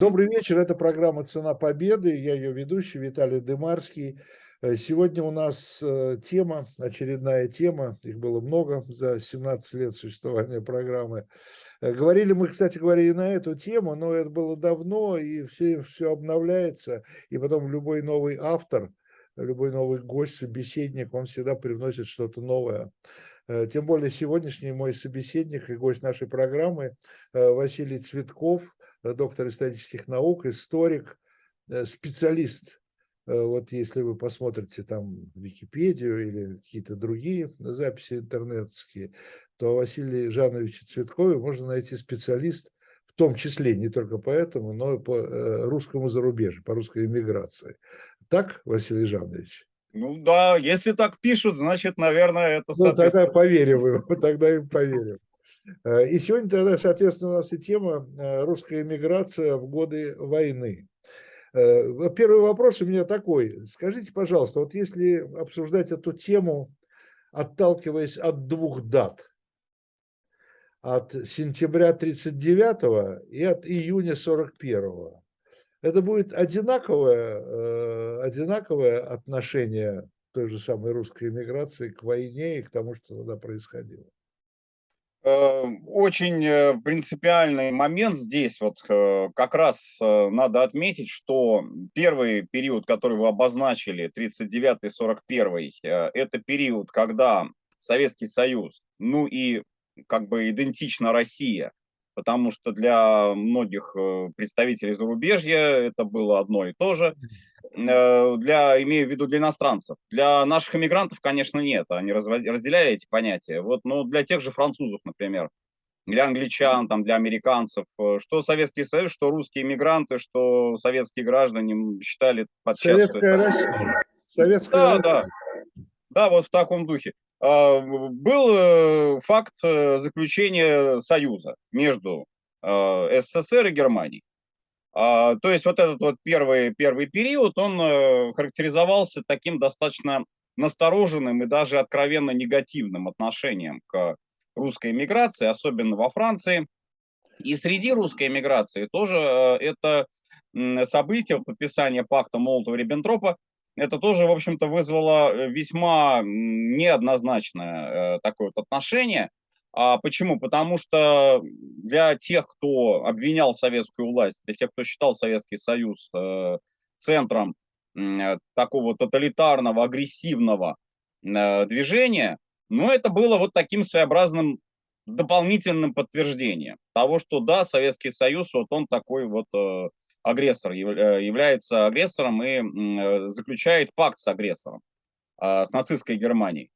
Добрый вечер, это программа «Цена победы», я ее ведущий Виталий Дымарский. Сегодня у нас тема, очередная тема, их было много за 17 лет существования программы. Говорили мы, кстати говоря, и на эту тему, но это было давно, и все обновляется, и потом любой новый автор, любой новый гость, собеседник, он всегда привносит что-то новое. Тем более сегодняшний мой собеседник и гость нашей программы Василий Цветков, доктор исторических наук, историк, специалист. Вот если вы посмотрите там Википедию или какие-то другие записи интернетские, то о Василии Жановиче Цветкове можно найти специалист, в том числе не только по этому, но и по русскому зарубежью, по русской эмиграции. Так, Василий Жанович? Ну да, если так пишут, значит, наверное, это соответствует. Ну, тогда поверим, тогда им поверим. И сегодня тогда, соответственно, у нас и тема «Русская эмиграция в годы войны». Первый вопрос у меня такой. Скажите, пожалуйста, вот если обсуждать эту тему, отталкиваясь от двух дат, от сентября 1939-го и от июня 1941-го, это будет одинаковое отношение той же самой русской эмиграции к войне и к тому, что тогда происходило? Очень принципиальный момент здесь, вот как раз надо отметить, что первый период, который вы обозначили, 1939-1941, это период, когда Советский Союз, ну и как бы идентично Россия, потому что для многих представителей зарубежья это было одно и то же, имею в виду для иностранцев. Для наших эмигрантов, конечно, нет, они разделяли эти понятия. Вот, но для тех же французов, например, для англичан, там, для американцев, что Советский Союз, что русские эмигранты, что советские граждане считали подчас... Советская Россия. Да, да. Да, вот в таком духе. Был факт заключения союза между СССР и Германией. То есть вот этот вот первый период, он характеризовался таким достаточно настороженным и даже откровенно негативным отношением к русской эмиграции, особенно во Франции. И среди русской эмиграции тоже это событие, подписание пакта Молотова-Риббентропа, это тоже, в общем-то, вызвало весьма неоднозначное такое вот отношение. А почему? Потому что для тех, кто обвинял советскую власть, для тех, кто считал Советский Союз центром такого тоталитарного, агрессивного движения, ну, это было вот таким своеобразным дополнительным подтверждением того, что да, Советский Союз, вот он такой вот агрессор, является агрессором и заключает пакт с агрессором, с нацистской Германией.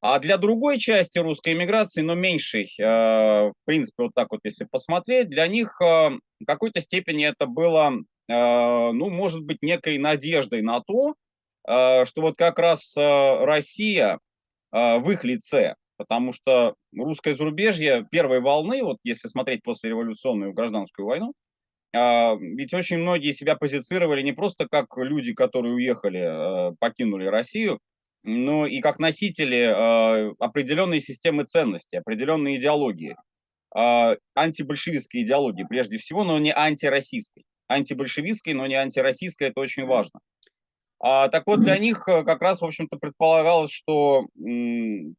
А для другой части русской эмиграции, но меньшей, в принципе, вот так вот, если посмотреть, для них в какой-то степени это было, ну, может быть, некой надеждой на то, что вот как раз Россия в их лице, потому что русское зарубежье первой волны, вот если смотреть послереволюционную гражданскую войну, ведь очень многие себя позицировали не просто как люди, которые уехали, покинули Россию, ну и как носители определенной системы ценностей, определенной идеологии, антибольшевистской идеологии прежде всего, но не антироссийской. Антибольшевистской, но не антироссийской, это очень важно. Так вот, для них как раз, в общем-то, предполагалось, что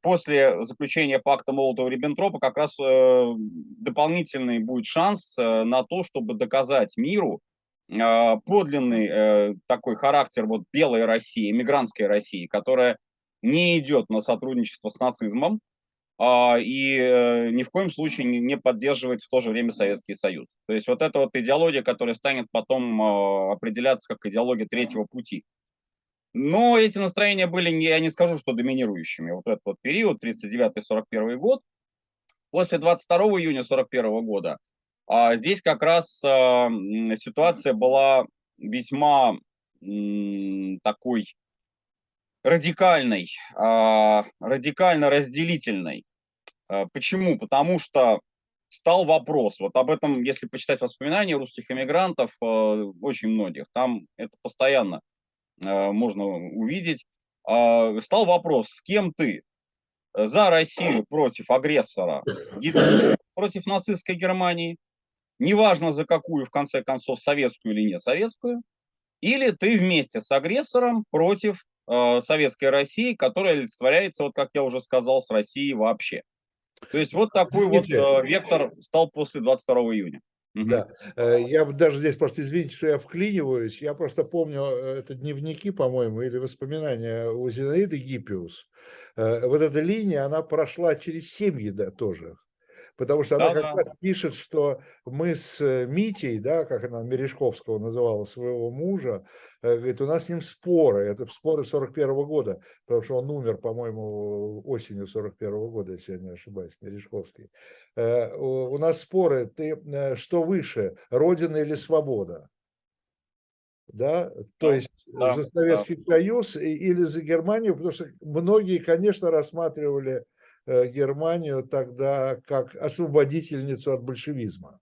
после заключения пакта Молотова-Риббентропа как раз дополнительный будет шанс на то, чтобы доказать миру подлинный такой характер вот белой России, мигрантской России, которая не идет на сотрудничество с нацизмом и ни в коем случае не поддерживает в то же время Советский Союз. То есть вот эта вот идеология, которая станет потом определяться как идеология третьего пути. Но эти настроения были, я не скажу, что доминирующими. Вот этот вот период, 1939-1941 год, после 22 июня 1941 года, здесь как раз ситуация была весьма такой радикальной, радикально разделительной. Почему? Потому что стал вопрос, вот об этом, если почитать воспоминания русских эмигрантов, очень многих, там это постоянно можно увидеть, стал вопрос, с кем ты? За Россию против агрессора, против нацистской Германии, неважно за какую, в конце концов, советскую или не советскую, или ты вместе с агрессором против советской России, которая олицетворяется, вот как я уже сказал, с Россией вообще. То есть вот такой вот вектор стал после 22 июня. Да, я даже здесь просто, извините, что я вклиниваюсь, я просто помню, это дневники, по-моему, или воспоминания у Зинаиды Гиппиус. Вот эта линия, она прошла через семьи, да, тоже. Потому что она как раз пишет, что мы с Митей, да, как она Мережковского называла, своего мужа, говорит, у нас с ним споры. Это споры 41-го года, потому что он умер, по-моему, осенью 41-го года, если я не ошибаюсь, Мережковский. У нас споры, ты что выше, Родина или свобода? Да? То есть за Советский Союз или за Германию, потому что многие, конечно, рассматривали Германию тогда как освободительницу от большевизма.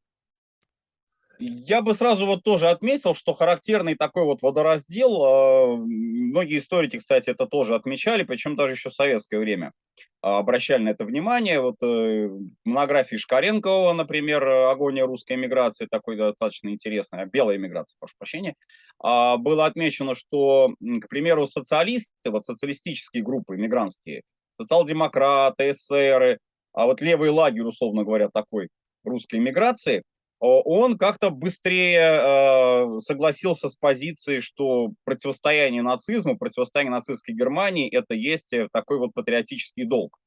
Я бы сразу вот тоже отметил, что характерный такой вот водораздел, многие историки, кстати, это тоже отмечали, причем даже еще в советское время обращали на это внимание. Вот монографии Шкаренкова, например, «Агония русской эмиграции», такой достаточно интересный, белой эмиграции, прошу прощения, было отмечено, что, к примеру, социалисты, вот социалистические группы эмигрантские, социал-демократы, эсеры, а вот левый лагерь, условно говоря, такой русской эмиграции, он как-то быстрее согласился с позицией, что противостояние нацизму, противостояние нацистской Германии, это есть такой вот патриотический долг.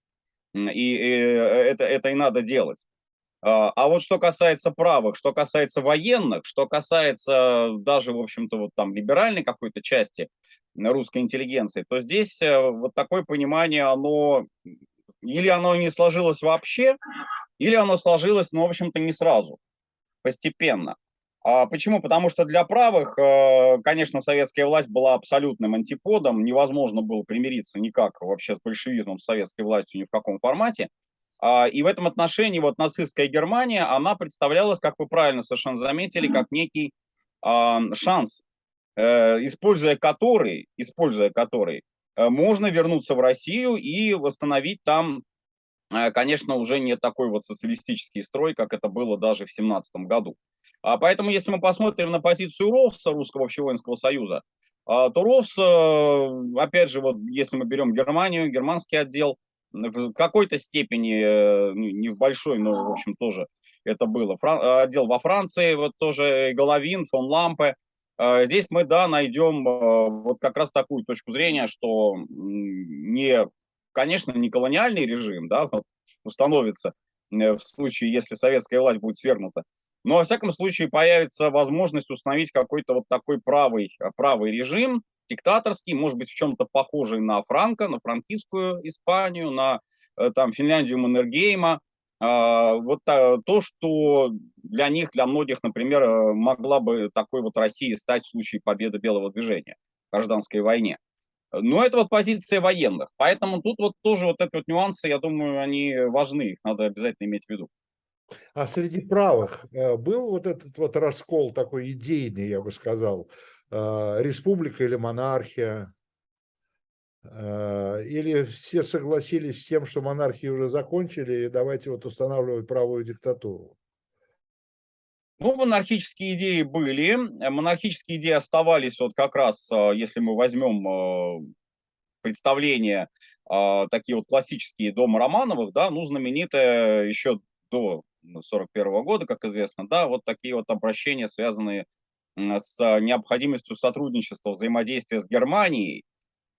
И это и надо делать. А вот что касается правых, что касается военных, что касается даже, в общем-то, вот там либеральной какой-то части русской интеллигенции, то здесь вот такое понимание, оно или оно не сложилось вообще, или оно сложилось, но, в общем-то, не сразу, постепенно. А почему? Потому что для правых, конечно, советская власть была абсолютным антиподом, невозможно было примириться никак вообще с большевизмом, с советской властью ни в каком формате. И в этом отношении вот нацистская Германия, она представлялась, как вы правильно совершенно заметили, как некий шанс, используя который, можно вернуться в Россию и восстановить там, конечно, уже не такой вот социалистический строй, как это было даже в 1917 году. Поэтому, если мы посмотрим на позицию РОВСа, Русского общевоинского союза, то РОВС, опять же, вот если мы берем Германию, германский отдел, в какой-то степени, не в большой, но, в общем, тоже это было. Отдел во Франции, вот тоже Головин, фон Лампе. Здесь мы, да, найдем вот как раз такую точку зрения, что, конечно, не колониальный режим, да, установится в случае, если советская власть будет свергнута. Но, во всяком случае, появится возможность установить какой-то вот такой правый режим, диктаторский, может быть, в чем-то похожий на Франко, на франкистскую Испанию, на там, Финляндию Маннергейма. Вот то, что для них, для многих, например, могла бы такой вот Россия стать в случае победы Белого движения в гражданской войне. Но это вот позиция военных. Поэтому тут вот тоже вот эти вот нюансы, я думаю, они важны, их надо обязательно иметь в виду. А среди правых был вот этот вот раскол такой идейный, я бы сказал, республика или монархия, или все согласились с тем, что монархии уже закончили, и давайте вот устанавливать правую диктатуру? Ну, монархические идеи были, монархические идеи оставались вот как раз, если мы возьмем представления такие вот классические дома Романовых, да, ну, знаменитое еще до 1941 года, как известно, да, вот такие вот обращения, связанные с необходимостью сотрудничества, взаимодействия с Германией.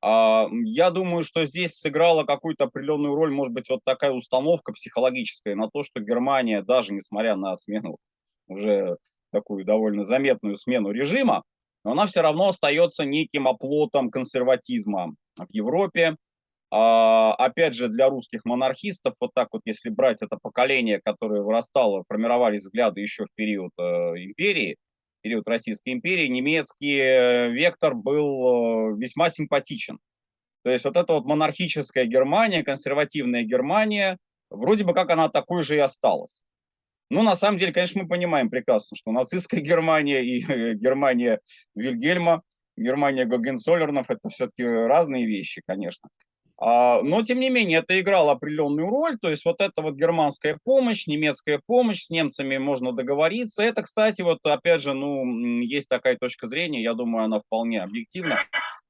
Я думаю, что здесь сыграла какую-то определенную роль, может быть, вот такая установка психологическая на то, что Германия, даже несмотря на смену, уже такую довольно заметную смену режима, но она все равно остается неким оплотом консерватизма в Европе. Опять же, для русских монархистов, вот так вот, если брать это поколение, которое вырастало, формировались взгляды еще в период империи, период Российской империи, немецкий вектор был весьма симпатичен. То есть вот эта вот монархическая Германия, консервативная Германия, вроде бы как она такой же и осталась. Ну, на самом деле, конечно, мы понимаем прекрасно, что нацистская Германия и Германия Вильгельма, Германия Гогенцоллернов — это все-таки разные вещи, конечно. Но, тем не менее, это играло определенную роль, то есть вот эта вот германская помощь, немецкая помощь, с немцами можно договориться. Это, кстати, вот опять же, ну, есть такая точка зрения, я думаю, она вполне объективна,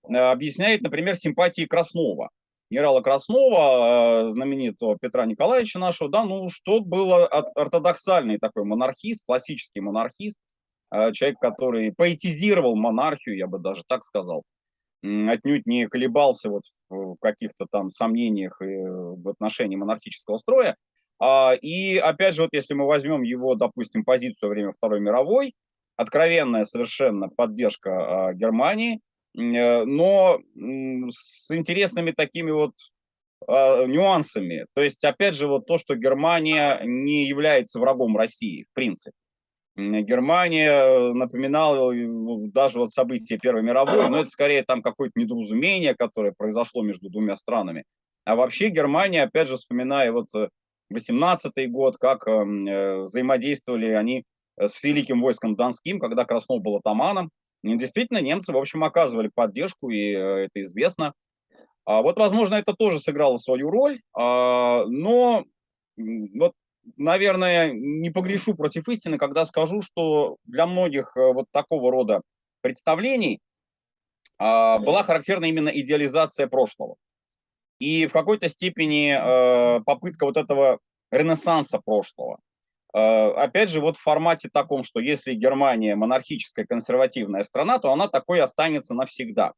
объясняет, например, симпатии Краснова. Генерала Краснова, знаменитого Петра Николаевича нашего, да, ну, что был ортодоксальный такой монархист, классический монархист, человек, который поэтизировал монархию, я бы даже так сказал, отнюдь не колебался вот в каких-то там сомнениях в отношении монархического строя. И опять же, вот если мы возьмем его, допустим, позицию во время Второй мировой, откровенная совершенно поддержка Германии, но с интересными такими вот нюансами. То есть, опять же, вот то, что Германия не является врагом России, в принципе. Германия напоминала даже вот события Первой мировой, но это скорее там какое-то недоразумение, которое произошло между двумя странами. А вообще Германия, опять же, вспоминая вот 18-й год, как взаимодействовали они с Великим войском Донским, когда Краснов был атаманом. Действительно, немцы, в общем, оказывали поддержку, и это известно. Вот, возможно, это тоже сыграло свою роль, но вот, наверное, не погрешу против истины, когда скажу, что для многих вот такого рода представлений была характерна именно идеализация прошлого. И в какой-то степени попытка вот этого ренессанса прошлого. Опять же, вот в формате таком, что если Германия монархическая, консервативная страна, то она такой останется навсегда.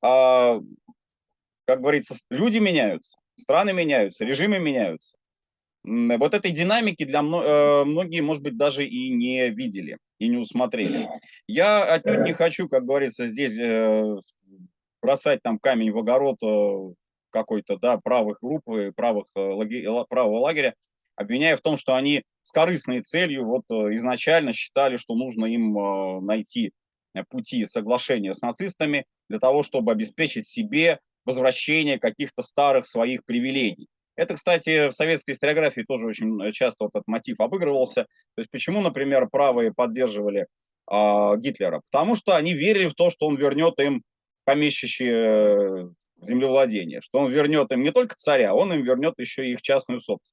Как говорится, люди меняются, страны меняются, режимы меняются. Вот этой динамики для многие, может быть, даже и не видели, и не усмотрели. Я отнюдь не хочу, как говорится, здесь бросать там камень в огород какой-то, да, правых групп, правого лагеря, обвиняя в том, что они с корыстной целью вот изначально считали, что нужно им найти пути соглашения с нацистами для того, чтобы обеспечить себе возвращение каких-то старых своих привилегий. Это, кстати, в советской историографии тоже очень часто вот этот мотив обыгрывался. То есть почему, например, правые поддерживали Гитлера? Потому что они верили в то, что он вернет им помещичье землевладение, что он вернет им не только царя, он им вернет еще и их частную собственность.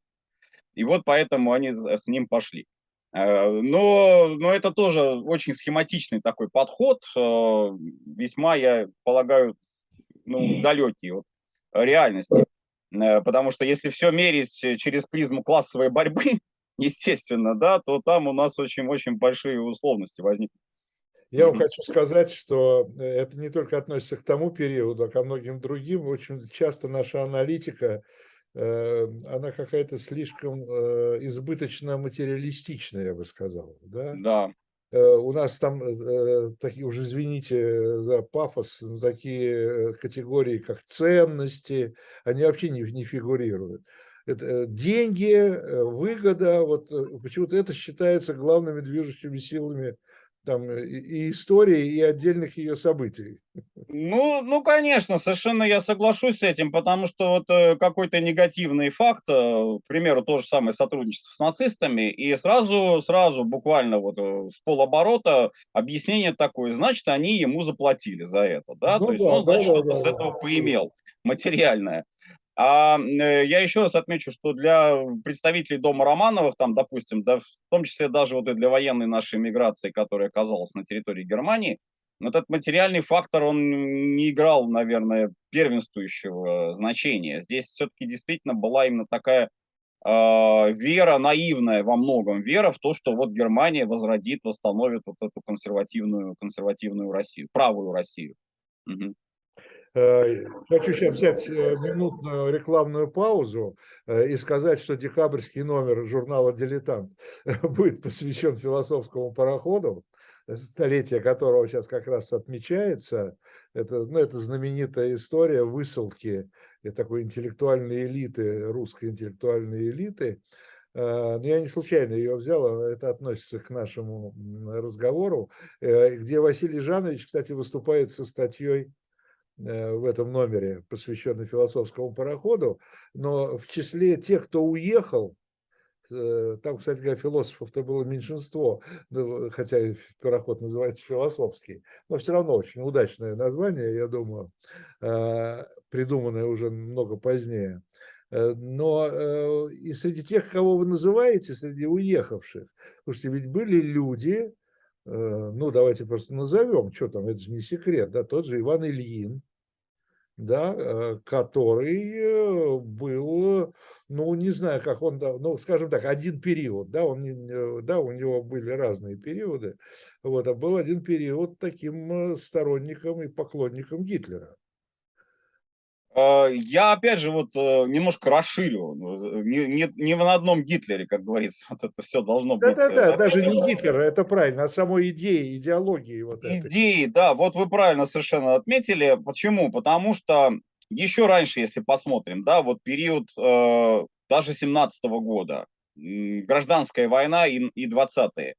И вот поэтому они с ним пошли. Но это тоже очень схематичный такой подход, весьма, я полагаю, ну, далекий от реальности. Потому что если все мерить через призму классовой борьбы, естественно, да, то там у нас очень-очень большие условности возникнут. Я вам хочу сказать, что это не только относится к тому периоду, а ко многим другим. Очень часто наша аналитика, она какая-то слишком избыточно материалистичная, я бы сказал. Да? Да. У нас там, такие, уже извините за пафос, но такие категории, как ценности, они вообще не фигурируют. Это деньги, выгода, вот почему-то это считается главными движущими силами там, и истории, и отдельных ее событий. Ну, конечно, совершенно я соглашусь с этим, потому что вот какой-то негативный факт, к примеру, то же самое сотрудничество с нацистами, и сразу буквально вот с полоборота объяснение такое, значит, они ему заплатили за это, да, ну, то есть он, значит, что-то с этого поимел материальное. А я еще раз отмечу, что для представителей дома Романовых, там, допустим, да, в том числе даже вот и для военной нашей миграции, которая оказалась на территории Германии, вот этот материальный фактор, он не играл, наверное, первенствующего значения. Здесь все-таки действительно была именно такая вера, наивная во многом вера в то, что вот Германия возродит, восстановит вот эту консервативную Россию, правую Россию. Угу. Хочу сейчас взять минутную рекламную паузу и сказать, что декабрьский номер журнала «Дилетант» будет посвящен философскому пароходу, столетие которого сейчас как раз отмечается. Это знаменитая история высылки такой интеллектуальной элиты, русской интеллектуальной элиты. Но я не случайно ее взял, это относится к нашему разговору, где Василий Жанович, кстати, выступает со статьей в этом номере, посвященный философскому пароходу, но в числе тех, кто уехал, там, кстати говоря, философов-то было меньшинство, хотя пароход называется философский, но все равно очень удачное название, я думаю, придуманное уже много позднее. Но и среди тех, кого вы называете, среди уехавших, слушайте, ведь были люди, ну давайте просто назовем, что там, это же не секрет, да, тот же Иван Ильин, да, который был, ну не знаю, как он, ну скажем так, один период, да, у него были разные периоды, вот, а был один период таким сторонником и поклонником Гитлера. Я, опять же, вот немножко расширю, не в одном Гитлере, как говорится, вот это все должно быть. Да-да-да, даже не Гитлера, это правильно, а самой идеи, идеологии. Вот идеи, этой. Да, вот вы правильно совершенно отметили. Почему? Потому что еще раньше, если посмотрим, да, вот период даже 17-го года, гражданская война и 20-е.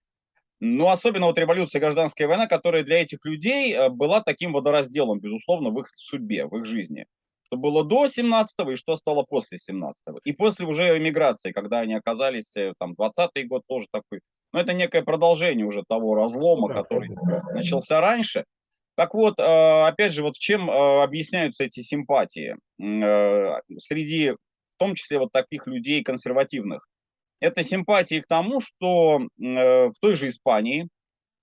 Ну, особенно вот революция, гражданская война, которая для этих людей была таким водоразделом, безусловно, в их судьбе, в их жизни. Что было до 17-го и что стало после 17-го. И после уже эмиграции, когда они оказались, там, 20-й год тоже такой. Но это некое продолжение уже того разлома, который начался раньше. Так вот, опять же, вот чем объясняются эти симпатии среди, в том числе, вот таких людей консервативных. Это симпатии к тому, что в той же Испании,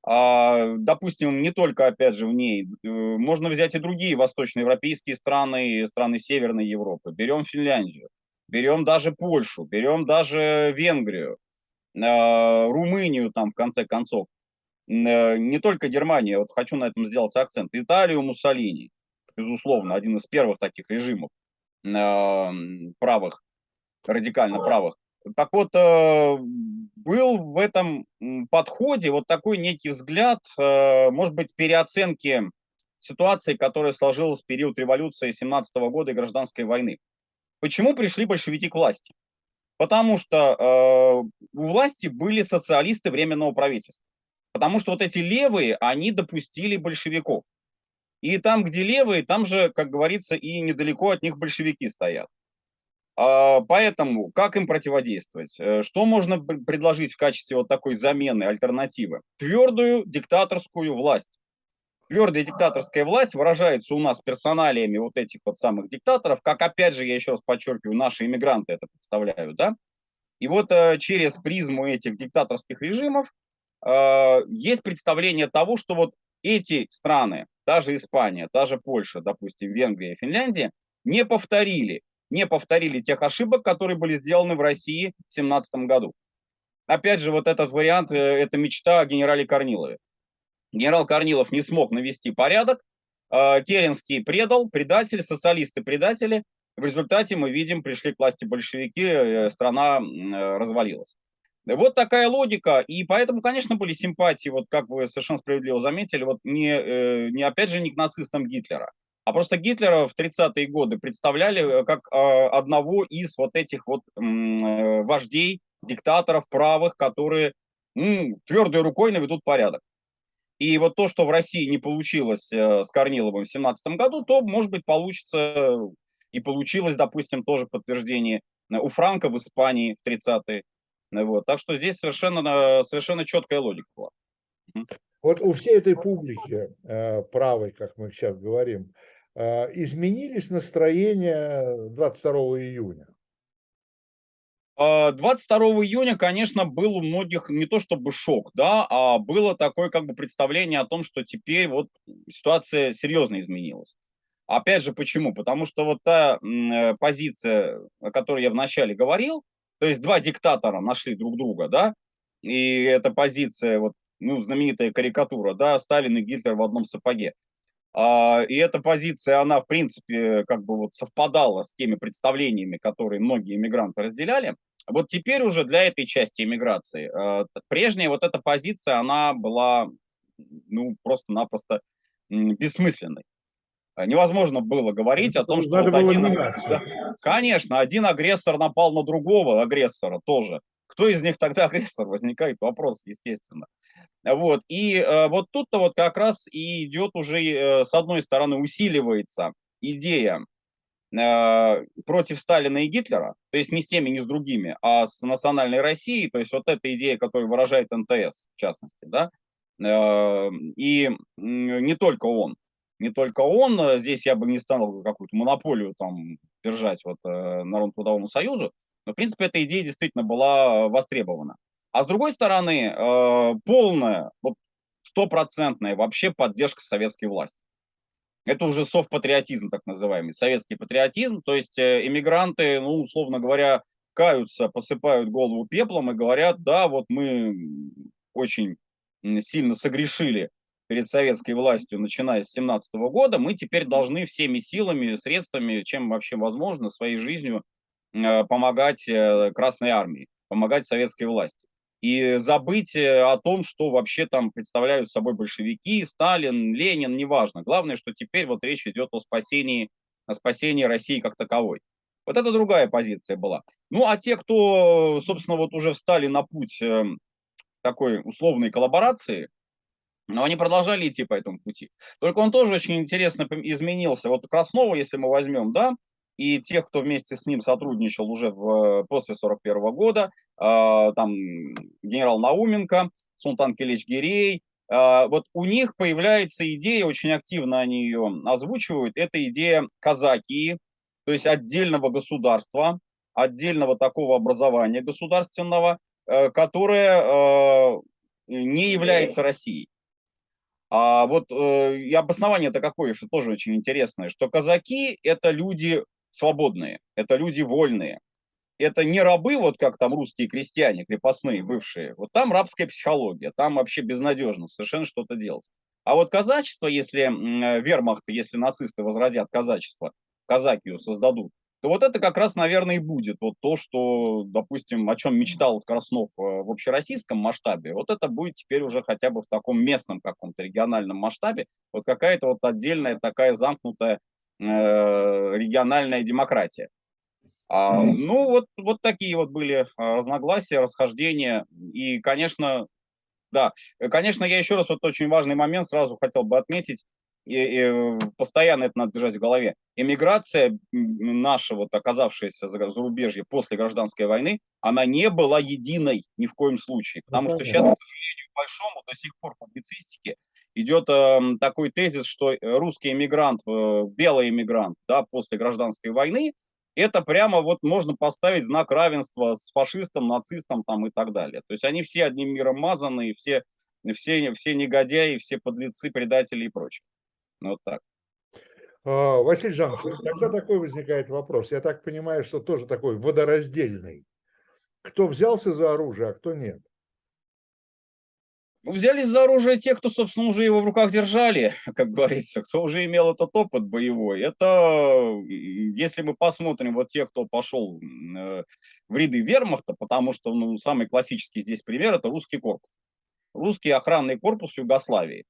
допустим, не только, опять же, в ней, можно взять и другие восточноевропейские страны, страны Северной Европы. Берем Финляндию, берем даже Польшу, берем даже Венгрию, Румынию, там, в конце концов. Не только Германия, вот хочу на этом сделать акцент. Италию Муссолини, безусловно, один из первых таких режимов правых, радикально правых. Так вот, был в этом подходе вот такой некий взгляд, может быть, переоценки ситуации, которая сложилась в период революции 17-го года и гражданской войны. Почему пришли большевики к власти? Потому что у власти были социалисты Временного правительства. Потому что вот эти левые, они допустили большевиков. И там, где левые, там же, как говорится, и недалеко от них большевики стоят. Поэтому как им противодействовать? Что можно предложить в качестве вот такой замены, альтернативы? Твердую диктаторскую власть. Твердая диктаторская власть выражается у нас персоналиями вот этих вот самых диктаторов, как, опять же, я еще раз подчеркиваю, наши иммигранты это представляют, да? И вот через призму этих диктаторских режимов есть представление того, что вот эти страны, та же Испания, та же Польша, допустим, Венгрия, Финляндия, не повторили тех ошибок, которые были сделаны в России в 17 году. Опять же, вот этот вариант, это мечта о генерале Корнилове. Генерал Корнилов не смог навести порядок, Керенский предал, предатели, социалисты предатели. В результате мы видим, пришли к власти большевики, страна развалилась. Вот такая логика, и поэтому, конечно, были симпатии, вот как вы совершенно справедливо заметили, вот опять же, не к нацистам Гитлера. А просто Гитлера в 30-е годы представляли как одного из вот этих вот вождей, диктаторов правых, которые твердой рукой наведут порядок. И вот то, что в России не получилось с Корниловым в 17 году, то, может быть, получится и получилось, допустим, тоже подтверждение у Франко в Испании в 30-е. Вот. Так что здесь совершенно четкая логика была. Вот у всей этой публики правой, как мы сейчас говорим, изменились настроения 22 июня? 22 июня, конечно, был у многих не то чтобы шок, да, а было такое как бы представление о том, что теперь вот ситуация серьезно изменилась. Опять же, почему? Потому что вот та позиция, о которой я вначале говорил, то есть два диктатора нашли друг друга, да, и эта позиция, вот, ну, знаменитая карикатура, да, Сталин и Гитлер в одном сапоге. И эта позиция, она, в принципе, как бы вот совпадала с теми представлениями, которые многие иммигранты разделяли. Вот теперь уже для этой части иммиграции прежняя вот эта позиция, она была, ну, просто-напросто бессмысленной. Невозможно было говорить о том, что вот один агрессор напал на другого агрессора тоже. Кто из них тогда агрессор? Возникает вопрос, естественно. Вот. И вот тут-то вот как раз и идет уже, с одной стороны, усиливается идея против Сталина и Гитлера, то есть не с теми, не с другими, а с национальной Россией, то есть вот эта идея, которую выражает НТС, в частности, да, и не только он. Не только он, здесь я бы не стал какую-то монополию там держать вот, Народно-трудовому союзу, но, в принципе, эта идея действительно была востребована. А с другой стороны, полная, вот, стопроцентная вообще поддержка советской власти. Это уже совпатриотизм, так называемый, советский патриотизм, то есть эмигранты, ну, условно говоря, каются, посыпают голову пеплом и говорят, да, вот мы очень сильно согрешили перед советской властью, начиная с 1917 года, мы теперь должны всеми силами, средствами, чем вообще возможно, своей жизнью помогать Красной армии, помогать советской власти. И забыть о том, что вообще там представляют собой большевики, Сталин, Ленин, неважно. Главное, что теперь вот речь идет о спасении России как таковой. Вот это другая позиция была. Ну, а те, кто, собственно, вот уже встали на путь такой условной коллаборации, но они продолжали идти по этому пути. Только он тоже очень интересно изменился. Вот Краснова, если мы возьмем, да, и тех, кто вместе с ним сотрудничал уже после 1941 года, там генерал Науменко, Султан Келеч Гирей, вот у них появляется идея, очень активно они ее озвучивают, это идея казакии, то есть отдельного государства, отдельного такого образования государственного, которое не является Россией. А вот и обоснование-то какое, что тоже очень интересное, что казаки – это люди свободные, это люди вольные. Это не рабы, вот как там русские крестьяне, крепостные, бывшие. Вот там рабская психология, там вообще безнадежно совершенно что-то делать. А вот казачество, если вермахт, если нацисты возродят казачество, казакию создадут, то вот это как раз, наверное, и будет вот то, что, допустим, о чем мечтал Краснов в общероссийском масштабе, вот это будет теперь уже хотя бы в таком местном каком-то региональном масштабе, вот какая-то вот отдельная такая замкнутая региональная демократия. Ну, вот такие вот были разногласия, расхождения. И, конечно, да, конечно, я еще раз вот очень важный момент сразу хотел бы отметить, и постоянно это надо держать в голове. Эмиграция наша, вот оказавшаяся за зарубежье после гражданской войны, она не была единой ни в коем случае. Потому что сейчас, к сожалению, большому до сих пор в публицистике идет такой тезис, что русский эмигрант, белый эмигрант, да, после гражданской войны, это прямо вот можно поставить знак равенства с фашистом, нацистом там и так далее. То есть они все одним миром мазаны, все негодяи, все подлецы, предатели и прочее. Вот так. Василий Жанович, тогда такой возникает вопрос. Я так понимаю, что тоже такой водораздельный. Кто взялся за оружие, а кто нет? Взялись за оружие те, кто, собственно, уже его в руках держали, как говорится, кто уже имел этот опыт боевой. Это, если мы посмотрим, вот те, кто пошел в ряды вермахта, потому что, ну, самый классический здесь пример – это русский корпус. Русский охранный корпус Югославии.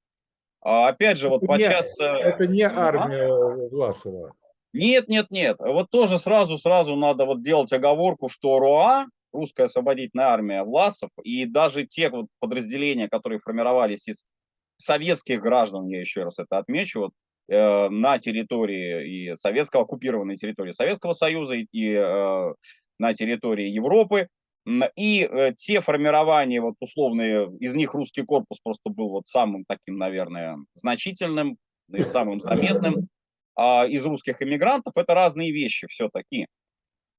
Опять же, вот подчас... Это не армия Власова. Нет, нет, нет. Вот тоже сразу надо вот делать оговорку, что РОА, Русская освободительная армия, Власов, и даже те вот подразделения, которые формировались из советских граждан, я еще раз это отмечу, вот, на территории и советского, оккупированной территории Советского Союза, и на территории Европы, и те формирования, вот условные, из них русский корпус просто был вот самым таким, наверное, значительным и самым заметным из русских эмигрантов, это разные вещи все-таки,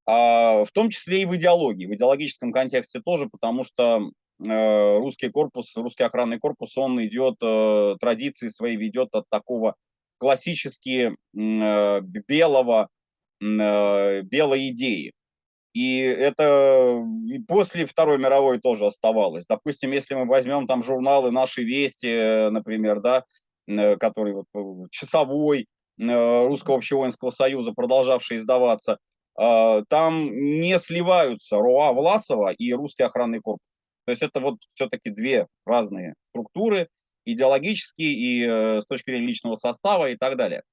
в том числе и в идеологии, в идеологическом контексте тоже, потому что русский корпус, русский охранный корпус, он идет, традиции свои ведет от такого классически белой идеи. И это и после Второй мировой тоже оставалось. Допустим, если мы возьмем там журналы «Наши вести», например, да, который вот, часовой Русского общевоинского союза, продолжавший издаваться, там не сливаются РОА Власова и русский охранный корпус. То есть это вот все-таки две разные структуры, идеологические и с точки зрения личного состава и так далее.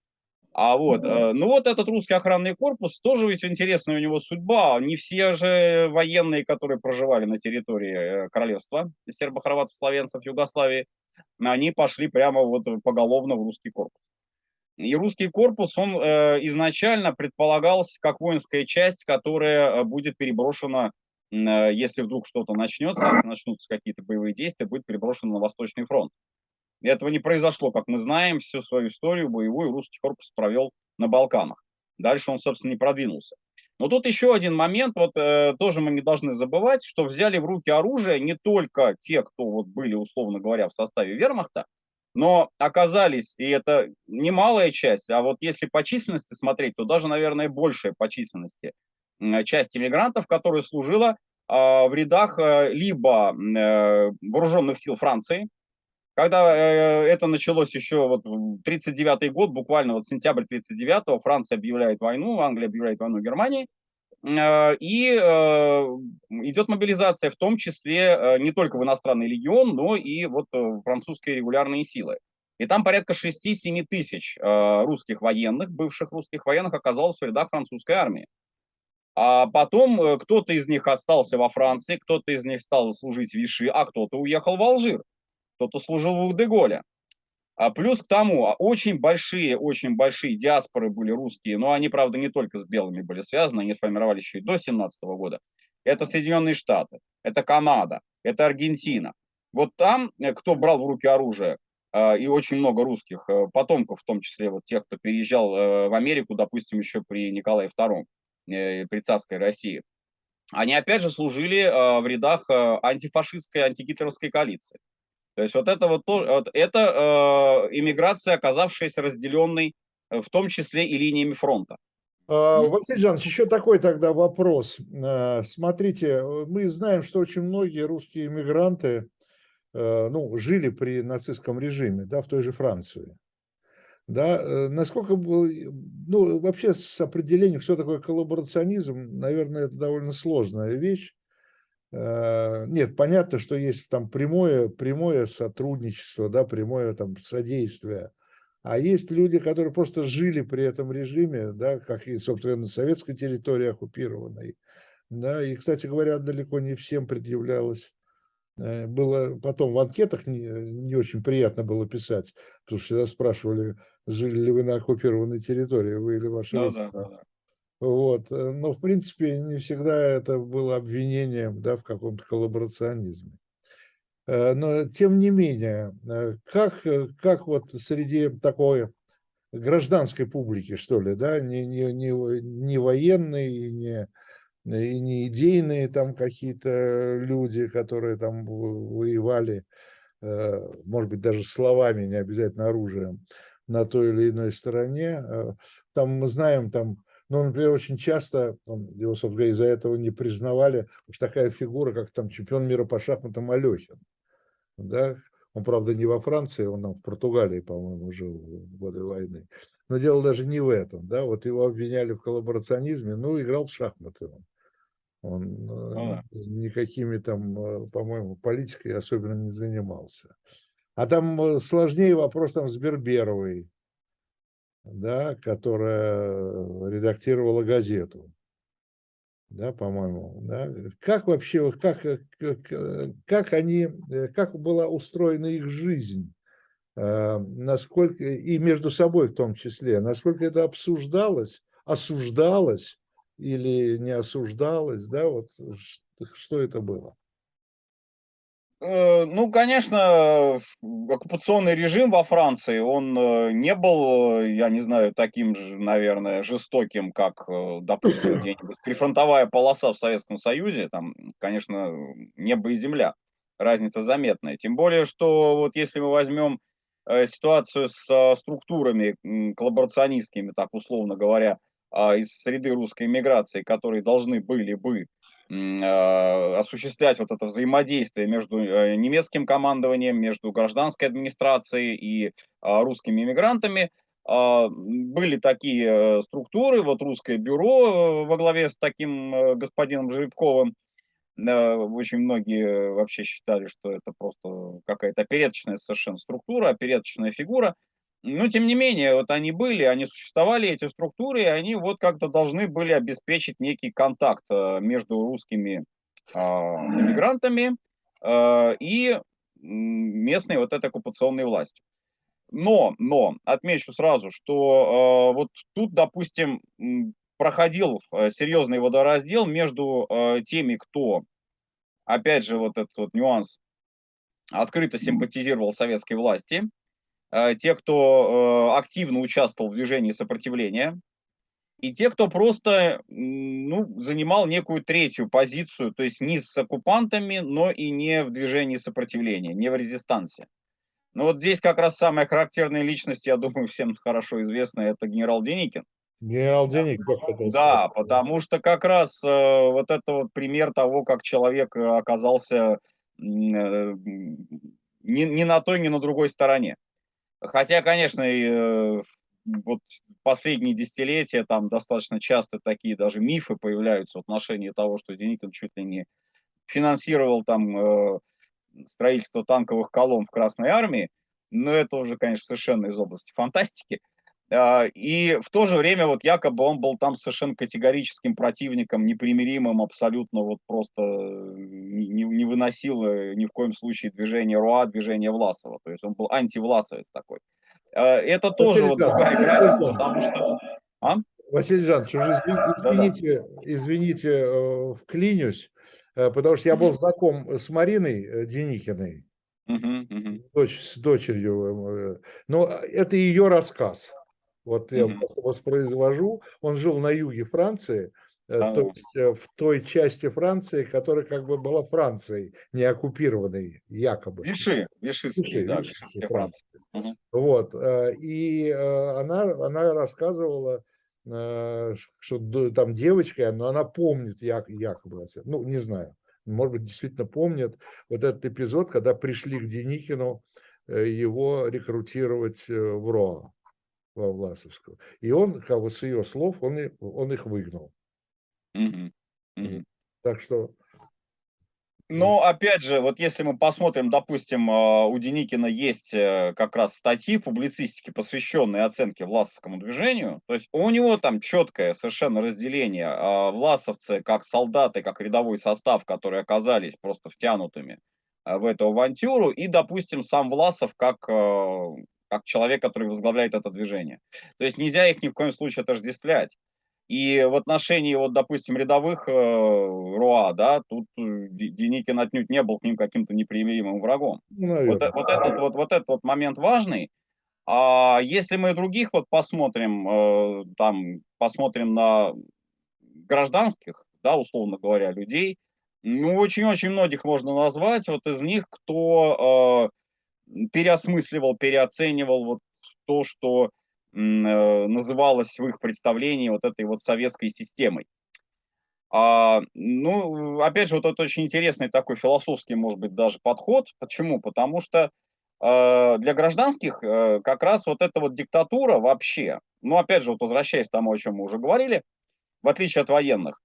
А вот, ну вот этот русский охранный корпус, тоже ведь интересная у него судьба. Не все же военные, которые проживали на территории королевства сербо, хорватов, славянцев, Югославии, они пошли прямо вот поголовно в русский корпус. И русский корпус, он изначально предполагался как воинская часть, которая будет переброшена, если вдруг что-то начнется, если начнутся какие-то боевые действия, будет переброшена на Восточный фронт. Этого не произошло, как мы знаем, всю свою историю боевую русский корпус провел на Балканах. Дальше он, собственно, не продвинулся. Но тут еще один момент, вот тоже мы не должны забывать, что взяли в руки оружие не только те, кто вот были, условно говоря, в составе вермахта, но оказались, и это немалая часть, а вот если по численности смотреть, то даже, наверное, большая по численности часть иммигрантов, которая служила в рядах либо вооруженных сил Франции, когда это началось еще вот 1939 год, буквально вот сентябрь 1939, Франция объявляет войну, Англия объявляет войну Германии, и идет мобилизация, в том числе не только в иностранный легион, но и вот французские регулярные силы. И там порядка 6-7 тысяч русских военных, бывших русских военных, оказалось в рядах французской армии. А потом кто-то из них остался во Франции, кто-то из них стал служить в Виши, а кто-то уехал в Алжир. Кто-то служил в Деголе. А плюс к тому, очень большие диаспоры были русские, но они, правда, не только с белыми были связаны, они формировались еще и до 1917 года. Это Соединенные Штаты, это Канада, это Аргентина. Вот там, кто брал в руки оружие, и очень много русских потомков, в том числе вот тех, кто переезжал в Америку, допустим, еще при Николае II, при царской России, они опять же служили в рядах антифашистской, антигитлеровской коалиции. То есть вот это, иммиграция, оказавшаяся разделенной, в том числе и линиями фронта. Василий Жанович, еще такой тогда вопрос. Смотрите, мы знаем, что очень многие русские иммигранты жили при нацистском режиме, да, в той же Франции. Да, насколько было, вообще с определением, что такое коллаборационизм, наверное, это довольно сложная вещь. Нет, понятно, что есть там прямое сотрудничество, да, прямое там содействие, а есть люди, которые просто жили при этом режиме, да, как и, собственно, на советской территории оккупированной, да, и, кстати говоря, далеко не всем предъявлялось, было потом в анкетах не очень приятно было писать, потому что всегда спрашивали, жили ли вы на оккупированной территории, вы или ваши родственники. Вот. Но, в принципе, не всегда это было обвинением, да, в каком-то коллаборационизме. Но, тем не менее, как вот среди такой гражданской публики, что ли, да, не военные, не идейные там какие-то люди, которые там воевали, может быть, даже словами, не обязательно оружием, на той или иной стороне. Там мы знаем, там, например, очень часто, его, собственно говоря, из-за этого не признавали, уж такая фигура, как там чемпион мира по шахматам Алехин. Да? Он, правда, не во Франции, он там в Португалии, по-моему, жил в годы войны. Но дело даже не в этом. Да? Вот его обвиняли в коллаборационизме, играл в шахматы. Он никакими там, по-моему, политикой особенно не занимался. А там сложнее вопрос там с Берберовой. Да, которая редактировала газету, да, по-моему, да. Как вообще, как была устроена их жизнь, насколько, и между собой в том числе, насколько это обсуждалось, осуждалось или не осуждалось, да, вот что это было? Конечно, оккупационный режим во Франции, он не был, я не знаю, таким же, наверное, жестоким, как, допустим, где-нибудь прифронтовая полоса в Советском Союзе. Там, конечно, небо и земля, разница заметная. Тем более, что вот если мы возьмем ситуацию с структурами коллаборационистскими, так условно говоря, из среды русской миграции, которые должны были бы осуществлять вот это взаимодействие между немецким командованием, между гражданской администрацией и русскими иммигрантами. Были такие структуры, вот Русское бюро во главе с таким господином Жеребковым. Очень многие вообще считали, что это просто какая-то опереточная совершенно структура, опереточная фигура. Но, тем не менее, вот они были, они существовали, эти структуры, и они вот как-то должны были обеспечить некий контакт между русскими иммигрантами и местной вот этой оккупационной властью. Но отмечу сразу, что вот тут, допустим, проходил серьезный водораздел между теми, кто, опять же, вот этот вот нюанс, открыто симпатизировал советской власти, те, кто активно участвовал в движении сопротивления, и те, кто просто занимал некую третью позицию, то есть не с оккупантами, но и не в движении сопротивления, не в резистансе. Ну вот здесь как раз самая характерная личность, я думаю, всем хорошо известна, это генерал Деникин. Генерал Деникин. Да, потому что как раз вот это вот пример того, как человек оказался ни на той, ни на другой стороне. Хотя, конечно, вот последние десятилетия там достаточно часто такие даже мифы появляются в отношении того, что Деникин чуть ли не финансировал там строительство танковых колонн в Красной армии, но это уже, конечно, совершенно из области фантастики. И в то же время вот якобы он был там совершенно категорическим противником, непримиримым, абсолютно вот просто не выносил ни в коем случае движение РОА, движение Власова. То есть он был антивласовец такой. Это тоже Василий, вот другая граница, потому что... Василий Жанович, извините, вклинюсь, потому что я был знаком с Мариной Деникиной, с дочерью, но это ее рассказ. Вот я просто воспроизвожу. Он жил на юге Франции, то есть в той части Франции, которая как бы была Францией, не оккупированной якобы. Вишистская Франция. Вот. И она рассказывала, что там девочка, но она помнит якобы, не знаю, может быть, действительно помнит вот этот эпизод, когда пришли к Деникину его рекрутировать в РОА. Во Власовскую. И он, как бы с ее слов, он их выгнал. Так что... Но опять же, вот если мы посмотрим, допустим, у Деникина есть как раз статьи публицистики, посвященные оценке власовскому движению, то есть у него там четкое совершенно разделение: власовцы как солдаты, как рядовой состав, которые оказались просто втянутыми в эту авантюру, и, допустим, сам Власов как человек, который возглавляет это движение. То есть нельзя их ни в коем случае отождествлять. И в отношении, вот, допустим, рядовых РОА, да, тут Деникин отнюдь не был к ним каким-то непримиримым врагом. Вот этот момент важный. А если мы других вот посмотрим, посмотрим на гражданских, да, условно говоря, людей, очень-очень многих можно назвать, вот из них, кто... переосмысливал, переоценивал вот то, что называлось в их представлении вот этой вот советской системой. Опять же, вот это очень интересный такой философский, может быть, даже подход. Почему? Потому что для гражданских как раз вот эта вот диктатура вообще, опять же, вот возвращаясь к тому, о чем мы уже говорили, в отличие от военных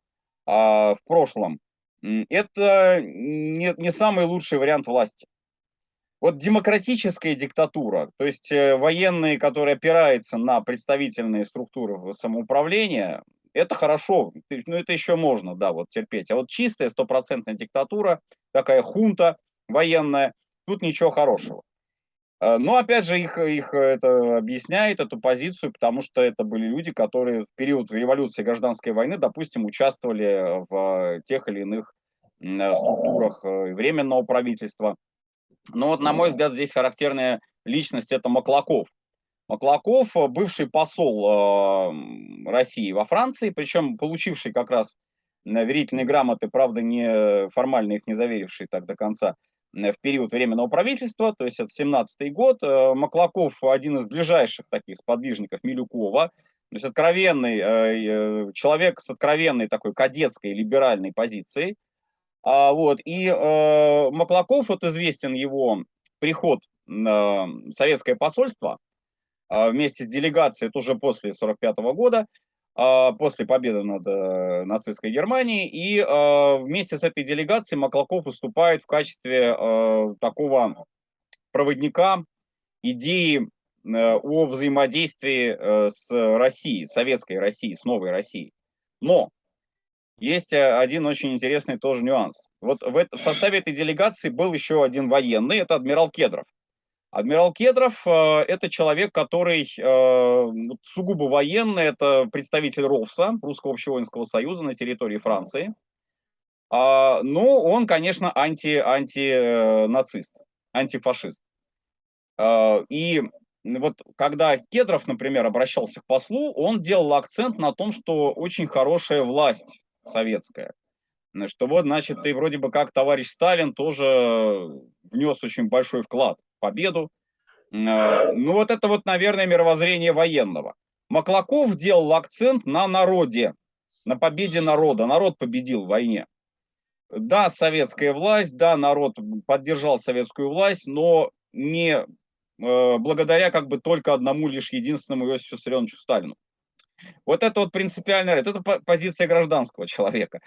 в прошлом, это не самый лучший вариант власти. Вот демократическая диктатура, то есть военные, которые опираются на представительные структуры самоуправления, это хорошо, это еще можно, да, вот терпеть. А вот чистая, стопроцентная диктатура, такая хунта военная, тут ничего хорошего. Но опять же, их это объясняет, эту позицию, потому что это были люди, которые в период революции, гражданской войны, допустим, участвовали в тех или иных структурах временного правительства. Но вот, на мой взгляд, здесь характерная личность – это Маклаков. Маклаков – бывший посол России во Франции, причем получивший как раз верительные грамоты, правда, формально их не заверивший так до конца, в период временного правительства, то есть это 17-й год. Маклаков – один из ближайших таких сподвижников Милюкова, то есть откровенный человек с откровенной такой кадетской либеральной позицией. Маклаков, вот известен его приход в советское посольство вместе с делегацией, это уже после 1945 года, после победы над нацистской Германией, и вместе с этой делегацией Маклаков выступает в качестве такого проводника идеи о взаимодействии с Россией, советской Россией, с новой Россией. Но есть один очень интересный тоже нюанс. Вот в составе этой делегации был еще один военный, это адмирал Кедров. Адмирал Кедров – это человек, который сугубо военный, это представитель РОВСа, Русского общевоинского союза на территории Франции. Он, конечно, антинацист. антифашист. И вот когда Кедров, например, обращался к послу, он делал акцент на том, что очень хорошая власть советская. Что вот, значит, ты вроде бы как товарищ Сталин тоже внес очень большой вклад в победу. Ну вот это вот, наверное, мировоззрение военного. Маклаков делал акцент на народе, на победе народа. Народ победил в войне. Да, советская власть, да, народ поддержал советскую власть, но не благодаря как бы только одному лишь единственному Иосифу Виссарионовичу Сталину. Вот это вот принципиальная, это позиция гражданского человека.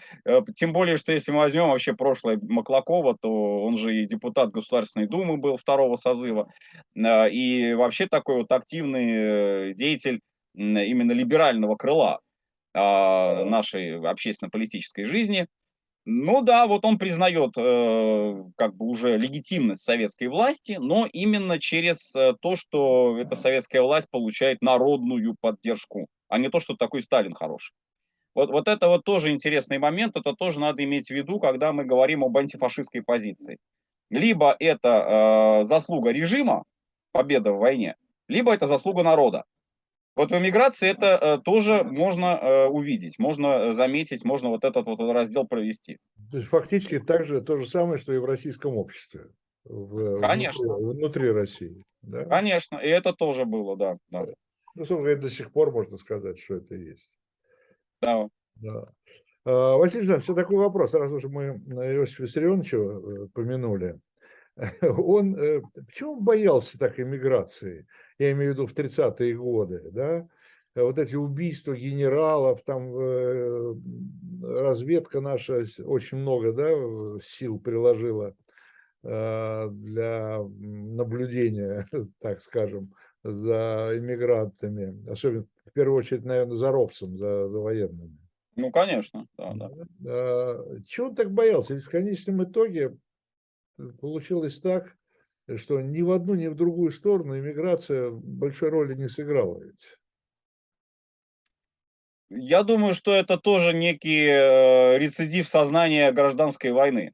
Тем более, что если мы возьмем вообще прошлое Маклакова, то он же и депутат Государственной Думы был второго созыва, и вообще такой вот активный деятель именно либерального крыла нашей общественно-политической жизни. Ну да, вот он признает как бы уже легитимность советской власти, но именно через то, что эта советская власть получает народную поддержку, а не то, что такой Сталин хороший. Вот это вот тоже интересный момент, это тоже надо иметь в виду, когда мы говорим об антифашистской позиции. Либо это заслуга режима, победа в войне, либо это заслуга народа. Вот в эмиграции это тоже можно увидеть, можно заметить, можно вот этот вот раздел провести. То есть фактически то же самое, что и в российском обществе. Конечно. Внутри России. Да? Конечно, и это тоже было, да. Да. Ну, собственно, до сих пор можно сказать, что это есть. Да. Да. Василий Жанович, такой вопрос, раз уже мы Иосифа Виссарионовича помянули. Почему он боялся так эмиграции? Я имею в виду в 30-е годы, да, вот эти убийства генералов, там разведка наша очень много, да, сил приложила для наблюдения, так скажем, за иммигрантами, особенно в первую очередь, наверное, за робством, за военными. Ну, конечно, да. Чего он так боялся? Ведь в конечном итоге получилось так, что ни в одну, ни в другую сторону иммиграция большой роли не сыграла ведь. Я думаю, что это тоже некий рецидив сознания гражданской войны.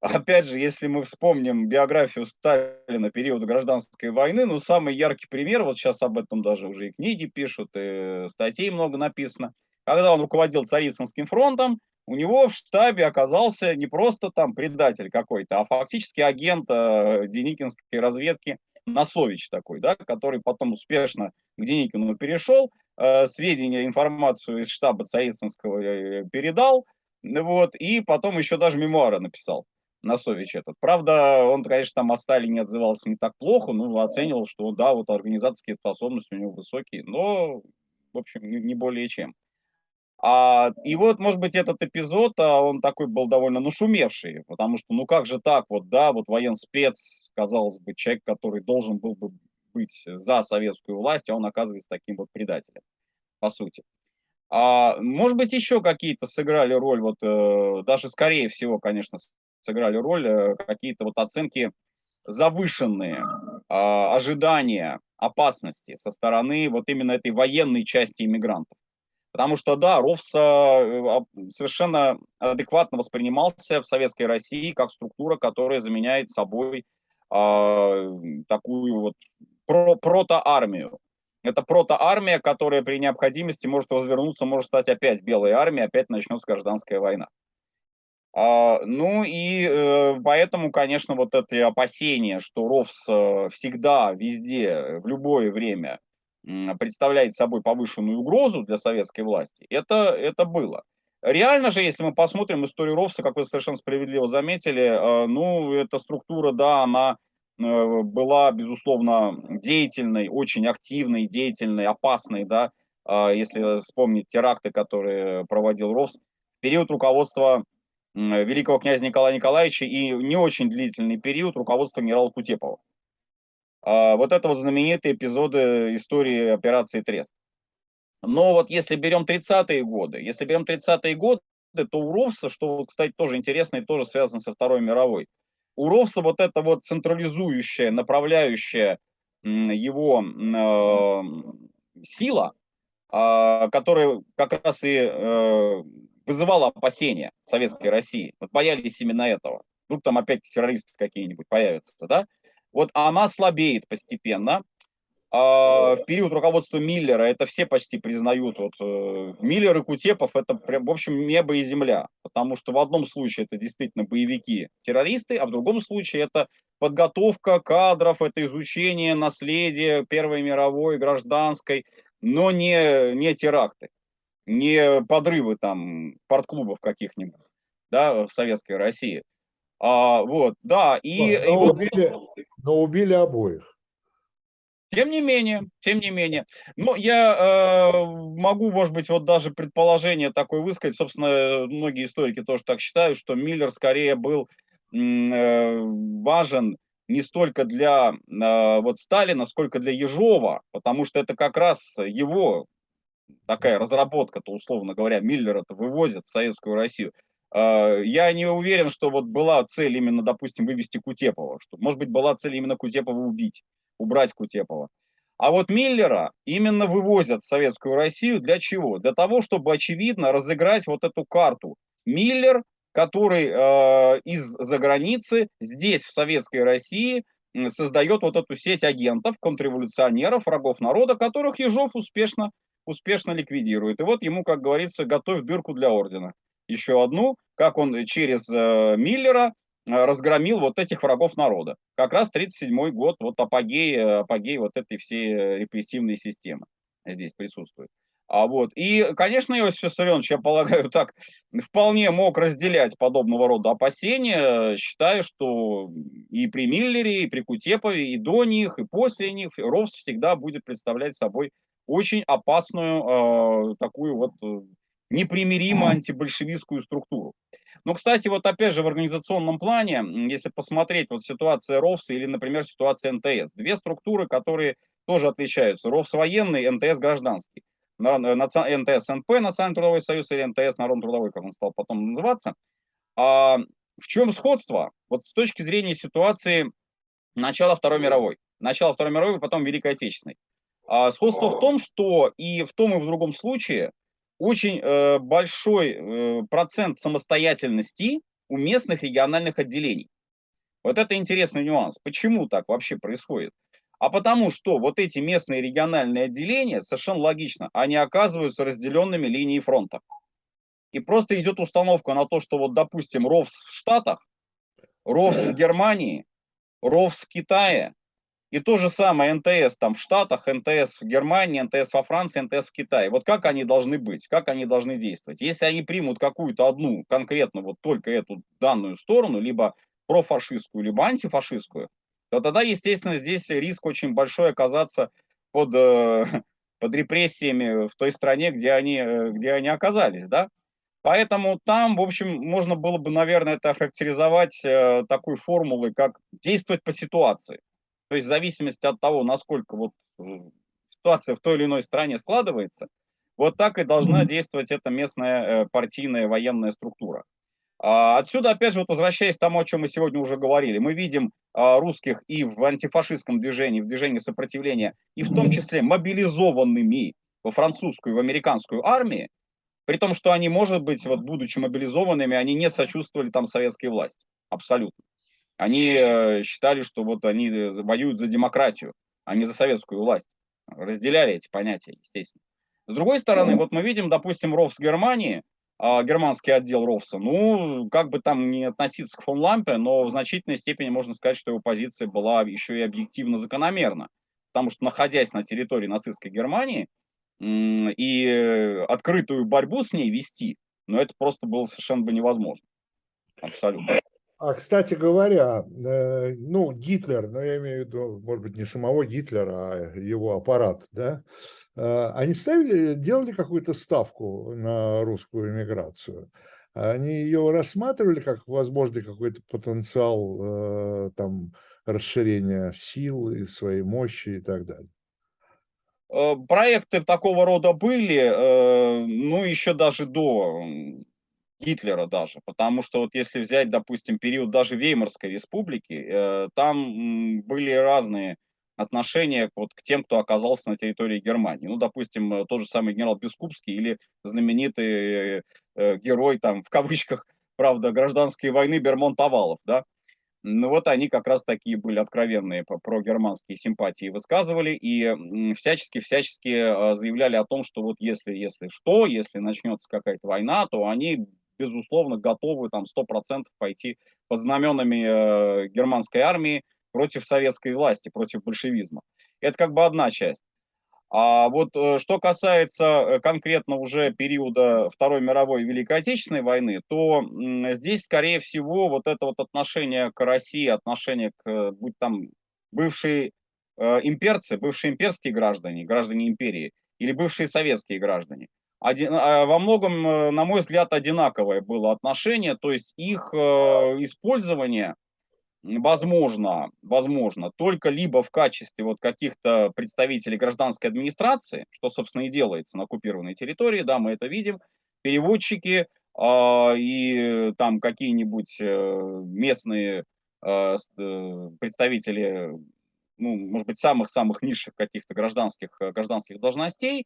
Опять же, если мы вспомним биографию Сталина периода гражданской войны, ну, самый яркий пример, вот сейчас об этом даже уже и книги пишут, и статей много написано. Когда он руководил Царицынским фронтом, у него в штабе оказался не просто там предатель какой-то, а фактически агент деникинской разведки Носович такой, да, который потом успешно к Деникину перешел, сведения, информацию из штаба Царицынского передал, вот, и потом еще даже мемуары написал Носович этот. Правда, он, конечно, там о Сталине отзывался не так плохо, но оценивал, что да, вот организаторские способности у него высокие, но, в общем, не более чем. И вот, может быть, этот эпизод, он такой был довольно нашумевший, потому что, ну как же так, вот, да, вот военспец, казалось бы, человек, который должен был бы быть за советскую власть, а он оказывается таким вот предателем, по сути. Может быть, еще какие-то сыграли роль, вот, даже скорее всего, конечно, сыграли роль какие-то вот оценки завышенные, ожидания опасности со стороны вот именно этой военной части иммигрантов. Потому что, да, РОВС совершенно адекватно воспринимался в Советской России как структура, которая заменяет собой такую вот протоармию. Это протоармия, которая при необходимости может развернуться, может стать опять белой армией, опять начнется гражданская война. Ну и поэтому, конечно, вот это опасение, что РОВС всегда, везде, в любое время представляет собой повышенную угрозу для советской власти, это было. Реально же, если мы посмотрим историю РОВСа, как вы совершенно справедливо заметили, ну, эта структура, да, она была, безусловно, деятельной, очень активной, деятельной, опасной, да, если вспомнить теракты, которые проводил РОВС, период руководства великого князя Николая Николаевича и не очень длительный период руководства генерала Кутепова. Вот это вот знаменитые эпизоды истории операции «Трест». Но вот если берем 30-е годы, то у РОВСа, что, кстати, тоже интересно и тоже связано со Второй мировой, у РОВСа вот это вот централизующая, направляющая его сила, которая как раз и вызывала опасения в Советской России, вот боялись именно этого. Тут там опять террористы какие-нибудь появятся, да? Вот она слабеет постепенно. В период руководства Миллера это все почти признают. Вот, Миллер и Кутепов – это, в общем, небо и земля. Потому что в одном случае это действительно боевики-террористы, а в другом случае это подготовка кадров, это изучение наследия Первой мировой, гражданской, но не теракты, не подрывы там партклубов каких-нибудь, да, в Советской России. Вот, да, и вот... убили обоих. Тем не менее. Но я могу, может быть, вот даже предположение такое высказать. Собственно, многие историки тоже так считают, что Миллер скорее был важен не столько для вот Сталина, сколько для Ежова, потому что это как раз его такая разработка-то, условно говоря, Миллера-то вывозят в Советскую Россию. Я не уверен, что вот была цель именно, допустим, вывести Кутепова. Что, может быть, была цель именно Кутепова убить, убрать Кутепова. А вот Миллера именно вывозят в Советскую Россию для чего? Для того, чтобы, очевидно, разыграть вот эту карту. Миллер, который из-за границы здесь, в Советской России, создает вот эту сеть агентов, контрреволюционеров, врагов народа, которых Ежов успешно ликвидирует. И вот ему, как говорится, готовь дырку для ордена. Еще одну, как он через Миллера разгромил вот этих врагов народа. Как раз 1937 год, вот апогей вот этой всей репрессивной системы здесь присутствует. А вот. И, конечно, Иосиф Виссарионович, я полагаю, так вполне мог разделять подобного рода опасения, считая, что и при Миллере, и при Кутепове, и до них, и после них ровс всегда будет представлять собой очень опасную такую вот... непримиримо антибольшевистскую структуру. Но, кстати, вот опять же в организационном плане, если посмотреть вот ситуация РОВСа или, например, ситуация НТС, две структуры, которые тоже отличаются, РОВС военный, НТС гражданский, НТС-НП, Национально-Трудовой Союз или НТС Народно-Трудовой, как он стал потом называться. А в чем сходство? Вот с точки зрения ситуации начала Второй мировой, потом Великой Отечественной. Сходство в том, что и в том, и в другом случае очень большой процент самостоятельности у местных региональных отделений. Вот это интересный нюанс. Почему так вообще происходит? А потому что вот эти местные региональные отделения, совершенно логично, они оказываются разделенными линией фронта. И просто идет установка на то, что вот, допустим, РОВС в Штатах, РОВС в Германии, РОВС в Китае. И то же самое НТС там в Штатах, НТС в Германии, НТС во Франции, НТС в Китае. Вот как они должны быть, как они должны действовать. Если они примут какую-то одну, конкретно вот только эту данную сторону, либо профашистскую, либо антифашистскую, то тогда, естественно, здесь риск очень большой оказаться под репрессиями в той стране, где они оказались, да. Поэтому там, в общем, можно было бы, наверное, это охарактеризовать такой формулой, как действовать по ситуации. То есть в зависимости от того, насколько вот ситуация в той или иной стране складывается, вот так и должна действовать эта местная партийная военная структура. Отсюда, опять же, вот возвращаясь к тому, о чем мы сегодня уже говорили, мы видим русских и в антифашистском движении, в движении сопротивления, и в том числе мобилизованными во французскую, в американскую армии, при том, что они, может быть, вот будучи мобилизованными, они не сочувствовали там советской власти, абсолютно. Они считали, что вот они воюют за демократию, а не за советскую власть. Разделяли эти понятия, естественно. С другой стороны, вот мы видим, допустим, РОВС Германии, германский отдел РОВСа, ну, как бы там не относиться к фон Лампе, но в значительной степени можно сказать, что его позиция была еще и объективно закономерна. Потому что, находясь на территории нацистской Германии, и открытую борьбу с ней вести, ну, это просто было совершенно бы невозможно. Абсолютно. А, кстати говоря, ну, Гитлер, ну, я имею в виду, может быть, не самого Гитлера, а его аппарат, да, они делали какую-то ставку на русскую эмиграцию? Они ее рассматривали как возможный какой-то потенциал там расширения сил и своей мощи и так далее? Проекты такого рода были, ну, еще даже до... Гитлера даже, потому что вот если взять, допустим, период даже Веймарской республики, там были разные отношения вот к тем, кто оказался на территории Германии. Ну, допустим, тот же самый генерал Бискупский или знаменитый герой, там, в кавычках, правда, гражданской войны Бермонтовалов, да. Ну вот они как раз такие были откровенные, прогерманские симпатии высказывали и всячески заявляли о том, что вот если начнется какая-то война, то они, безусловно, готовы там 100% пойти под знаменами германской армии против советской власти, против большевизма. Это как бы одна часть. А вот что касается конкретно уже периода Второй мировой Великой Отечественной войны, то здесь, скорее всего, вот это вот отношение к России, отношение к, будь там, бывшие имперцы, бывшие имперские граждане, граждане империи, или бывшие советские граждане, во многом, на мой взгляд, одинаковое было отношение, то есть их использование... Возможно, только либо в качестве вот каких-то представителей гражданской администрации, что, собственно, и делается на оккупированной территории, да, мы это видим, переводчики и там какие-нибудь местные представители, ну, может быть, самых-самых низших каких-то гражданских должностей.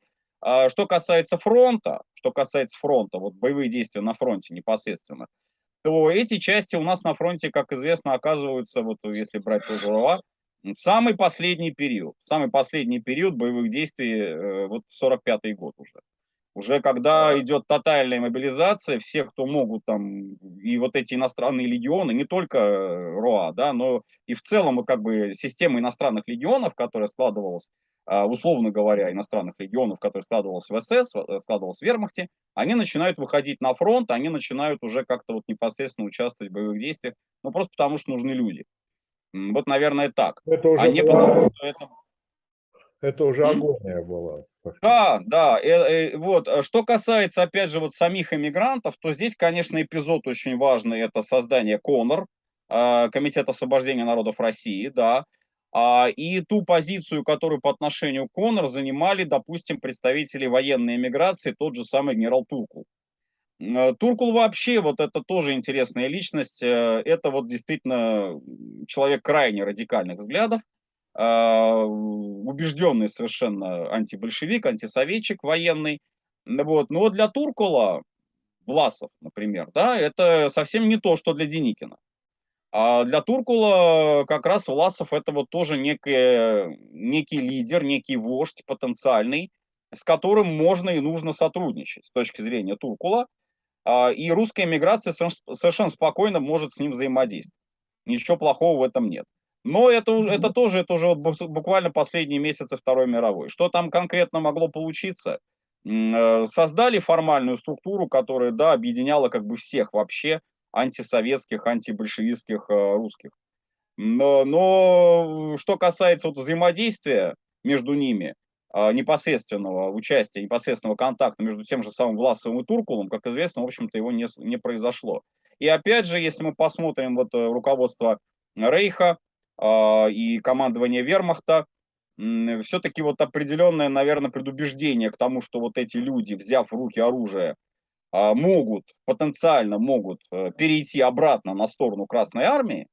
Что касается фронта, вот боевые действия на фронте непосредственно, то эти части у нас на фронте, как известно, оказываются, вот если брать тоже РОА, в самый последний период боевых действий, вот 45-й год уже. Уже когда идет тотальная мобилизация, все, кто могут там, и вот эти иностранные легионы, не только РОА, да, но и в целом как бы система иностранных легионов, которая складывалась, условно говоря, иностранных легионов, которые складывалось в СС, складывалось в вермахте, они начинают выходить на фронт, они начинают уже как-то вот непосредственно участвовать в боевых действиях, ну просто потому что нужны люди. Вот, наверное, так. Это уже, это уже агония была. Да. Вот. Что касается, опять же, вот самих эмигрантов, то здесь, конечно, эпизод очень важный, это создание КОНР, Комитет освобождения народов России, да, и ту позицию, которую по отношению к КОНР занимали, допустим, представители военной эмиграции, тот же самый генерал Туркул. Туркул вообще, вот это тоже интересная личность, это вот действительно человек крайне радикальных взглядов, убежденный совершенно антибольшевик, антисоветчик военный. Вот. Но для Туркула, Власов, например, да, это совсем не то, что для Деникина. А для Туркула как раз Власов это вот тоже некий лидер, некий вождь потенциальный, с которым можно и нужно сотрудничать с точки зрения Туркула. И русская эмиграция совершенно спокойно может с ним взаимодействовать. Ничего плохого в этом нет. Но это тоже буквально последние месяцы Второй мировой. Что там конкретно могло получиться? Создали формальную структуру, которая, да, объединяла как бы всех вообще, антисоветских, антибольшевистских русских. Но что касается вот взаимодействия между ними, непосредственного участия, непосредственного контакта между тем же самым Власовым и Туркулом, как известно, в общем-то, его не произошло. И опять же, если мы посмотрим вот руководство Рейха и командование Вермахта, все-таки вот определенное, наверное, предубеждение к тому, что вот эти люди, взяв в руки оружие, потенциально могут перейти обратно на сторону Красной Армии,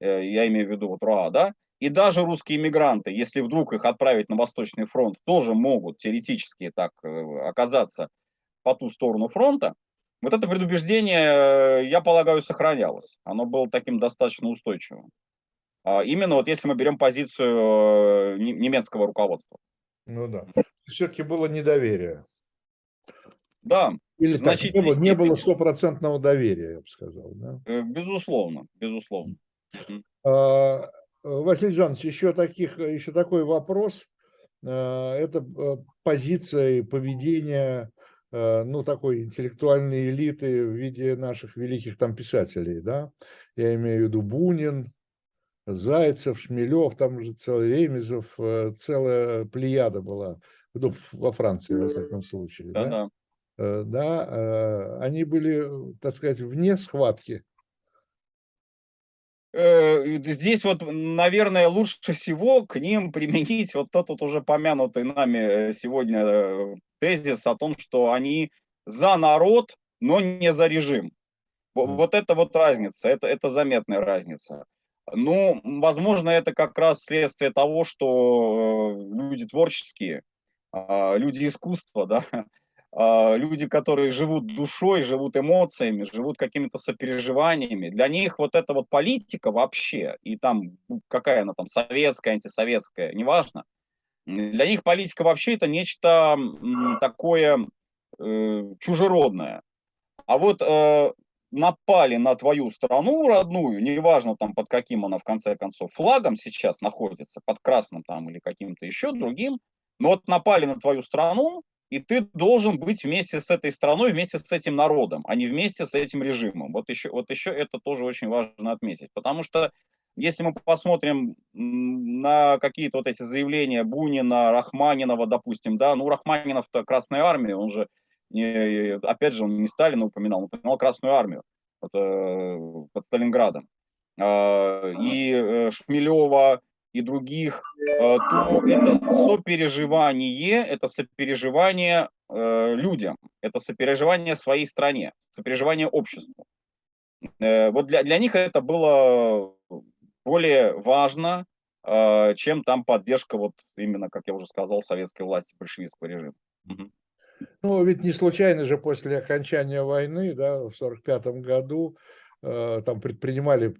я имею в виду вот РОА, да, и даже русские мигранты, если вдруг их отправить на Восточный фронт, тоже могут теоретически так оказаться по ту сторону фронта. Вот это предубеждение, я полагаю, сохранялось. Оно было таким достаточно устойчивым. Именно вот если мы берем позицию немецкого руководства. Ну да. Все-таки было недоверие. Да. Или так, не было стопроцентного доверия, я бы сказал. Да? Безусловно. Василий Жанович, еще такой вопрос. Это позиция и поведение, ну, такой интеллектуальной элиты в виде наших великих там писателей, да? Я имею в виду Бунин, Зайцев, Шмелев, там же целый Ремезов, целая плеяда была, ну, во Франции, во всяком случае. Да-да. Да, они были, так сказать, вне схватки. Здесь вот, наверное, лучше всего к ним применить вот тот вот уже помянутый нами сегодня тезис о том, что они за народ, но не за режим. Вот это вот разница, это заметная разница. Ну, возможно, это как раз следствие того, что люди творческие, люди искусства, да, люди, которые живут душой, живут эмоциями, живут какими-то сопереживаниями, для них вот эта вот политика вообще, и там какая она там, советская, антисоветская, неважно, для них политика вообще это нечто такое чужеродное. А вот напали на твою страну родную, неважно там под каким она в конце концов флагом сейчас находится, под красным там или каким-то еще другим, но вот напали на твою страну, и ты должен быть вместе с этой страной, вместе с этим народом, а не вместе с этим режимом. Вот еще это тоже очень важно отметить, потому что если мы посмотрим на какие-то вот эти заявления Бунина, Рахманинова, допустим, да, ну Рахманинов-то Красная армия, он же, опять же, он не Сталина упоминал, он упоминал Красную армию вот, под Сталинградом, и Шмелева, и других, то это сопереживание, людям, это сопереживание своей стране, сопереживание обществу. Вот для них это было более важно, чем там поддержка, вот именно, как я уже сказал, советской власти, большевистского режима. Ну, ведь не случайно же после окончания войны, да, в 1945 году там предпринимали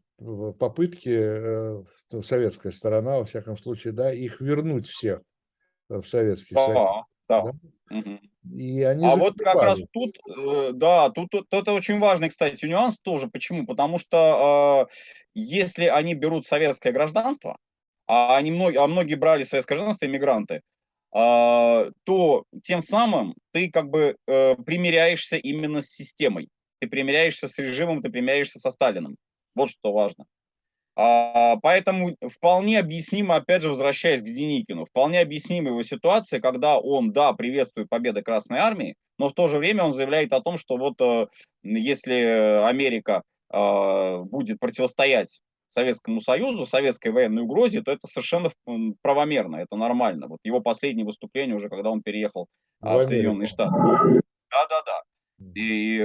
попытки, советская сторона, во всяком случае, да, их вернуть всех в Советский Союз. Да. Да? Угу. И они вот как раз тут, да, тут это очень важный, кстати, нюанс тоже. Почему? Потому что если они берут советское гражданство, а многие брали советское гражданство, иммигранты, то тем самым ты как бы примиряешься именно с системой. Ты примиряешься с режимом, ты примиряешься со Сталином. Вот что важно. Поэтому вполне объяснимо, опять же, возвращаясь к Деникину, вполне объяснима его ситуация, когда он, да, приветствует победы Красной Армии, но в то же время он заявляет о том, что вот если Америка будет противостоять Советскому Союзу, советской военной угрозе, то это совершенно правомерно, это нормально. Вот его последнее выступление уже, когда он переехал в Соединенные Штаты. Да-да-да. И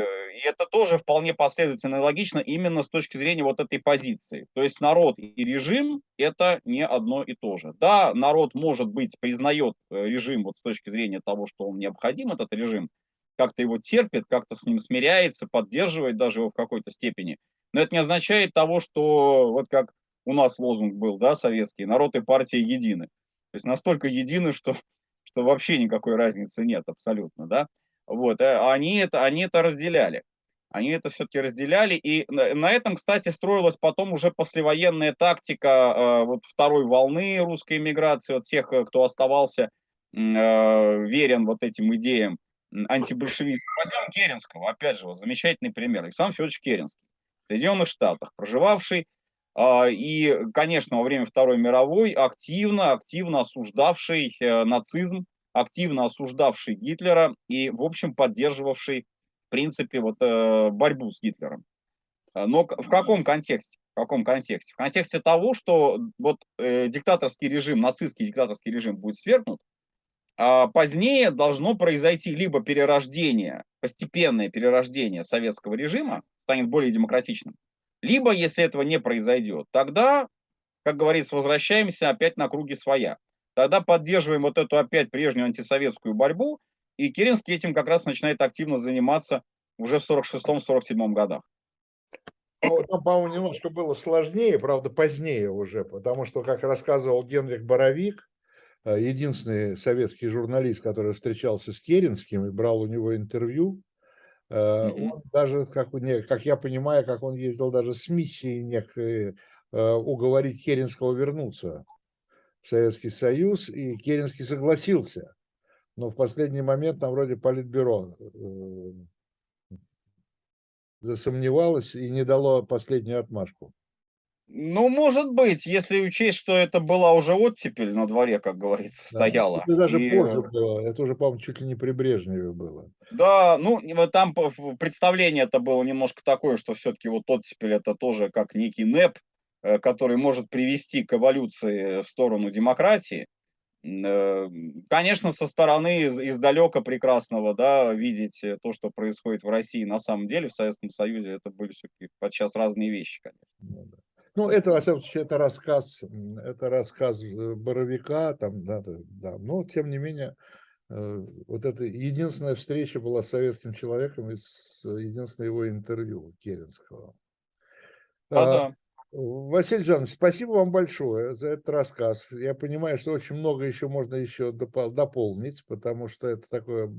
это тоже вполне последовательно и логично именно с точки зрения вот этой позиции. То есть народ и режим – это не одно и то же. Да, народ, может быть, признает режим вот с точки зрения того, что он необходим, этот режим, как-то его терпит, как-то с ним смиряется, поддерживает даже его в какой-то степени. Но это не означает того, что, вот как у нас лозунг был, да, советский, народ и партия едины. То есть настолько едины, что вообще никакой разницы нет абсолютно, да. Вот, они это разделяли. Они это все-таки разделяли. И на этом, кстати, строилась потом уже послевоенная тактика вот второй волны русской эмиграции, вот тех, кто оставался верен вот этим идеям антибольшевистов. Возьмем Керенского, опять же, вот, замечательный пример. Александр Федорович Керенский, в Соединенных Штатах проживавший, и, конечно, во время Второй мировой активно осуждавший нацизм, активно осуждавший Гитлера и, в общем, поддерживавший, в принципе, вот, борьбу с Гитлером. Но в каком контексте? В каком контексте? В контексте того, что вот, диктаторский режим, нацистский диктаторский режим будет свергнут, а позднее должно произойти либо перерождение, постепенное перерождение советского режима, станет более демократичным, либо, если этого не произойдет, тогда, как говорится, возвращаемся опять на круги своя. Тогда поддерживаем вот эту опять прежнюю антисоветскую борьбу, и Керенский этим как раз начинает активно заниматься уже в 1946-1947 годах. Ну, там, по-моему, немножко было сложнее, правда, позднее уже, потому что, как рассказывал Генрих Боровик, единственный советский журналист, который встречался с Керенским и брал у него интервью, он даже, как я понимаю, как он ездил даже с миссией некой уговорить Керенского вернуться в Советский Союз, и Керенский согласился. Но в последний момент там вроде политбюро засомневалось и не дало последнюю отмашку. Ну, может быть, если учесть, что это была уже оттепель на дворе, как говорится, стояла. Это даже позже было, это уже, по-моему, чуть ли не при Брежневе было. Да, ну, там представление это было немножко такое, что все-таки вот оттепель это тоже как некий НЭП, который может привести к эволюции в сторону демократии. Конечно, со стороны издалека прекрасного, да, видеть то, что происходит в России на самом деле, в Советском Союзе, это были все-таки подчас разные вещи, конечно. Ну, это, во всяком случае, это рассказ Боровика, там, да, но, тем не менее, Вот это единственная встреча была с советским человеком, из единственное его интервью Керенского. Да. Василий Жанович, спасибо вам большое за этот рассказ. Я понимаю, что очень много еще можно еще дополнить, потому что это такое,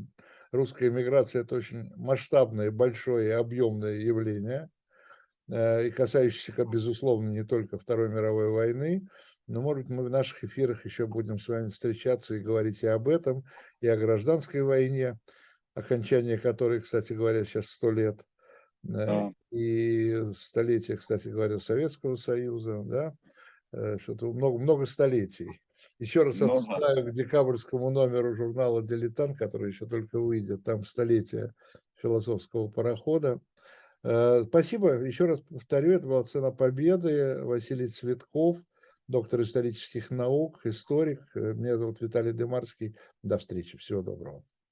русская эмиграция, это очень масштабное, большое и объемное явление, и касающееся, безусловно, не только Второй мировой войны. Но, может быть, мы в наших эфирах еще будем с вами встречаться и говорить и об этом, и о гражданской войне, окончание которой, кстати говоря, сейчас 100 лет, да. И столетие, кстати говоря, Советского Союза, да, что-то много столетий. Еще раз отсылаю к декабрьскому номеру журнала «Дилетант», который еще только выйдет, там столетие философского парохода. Спасибо, еще раз повторю, это была «Цена победы», Василий Цветков, доктор исторических наук, историк. Меня зовут Виталий Дымарский. До встречи. Всего доброго.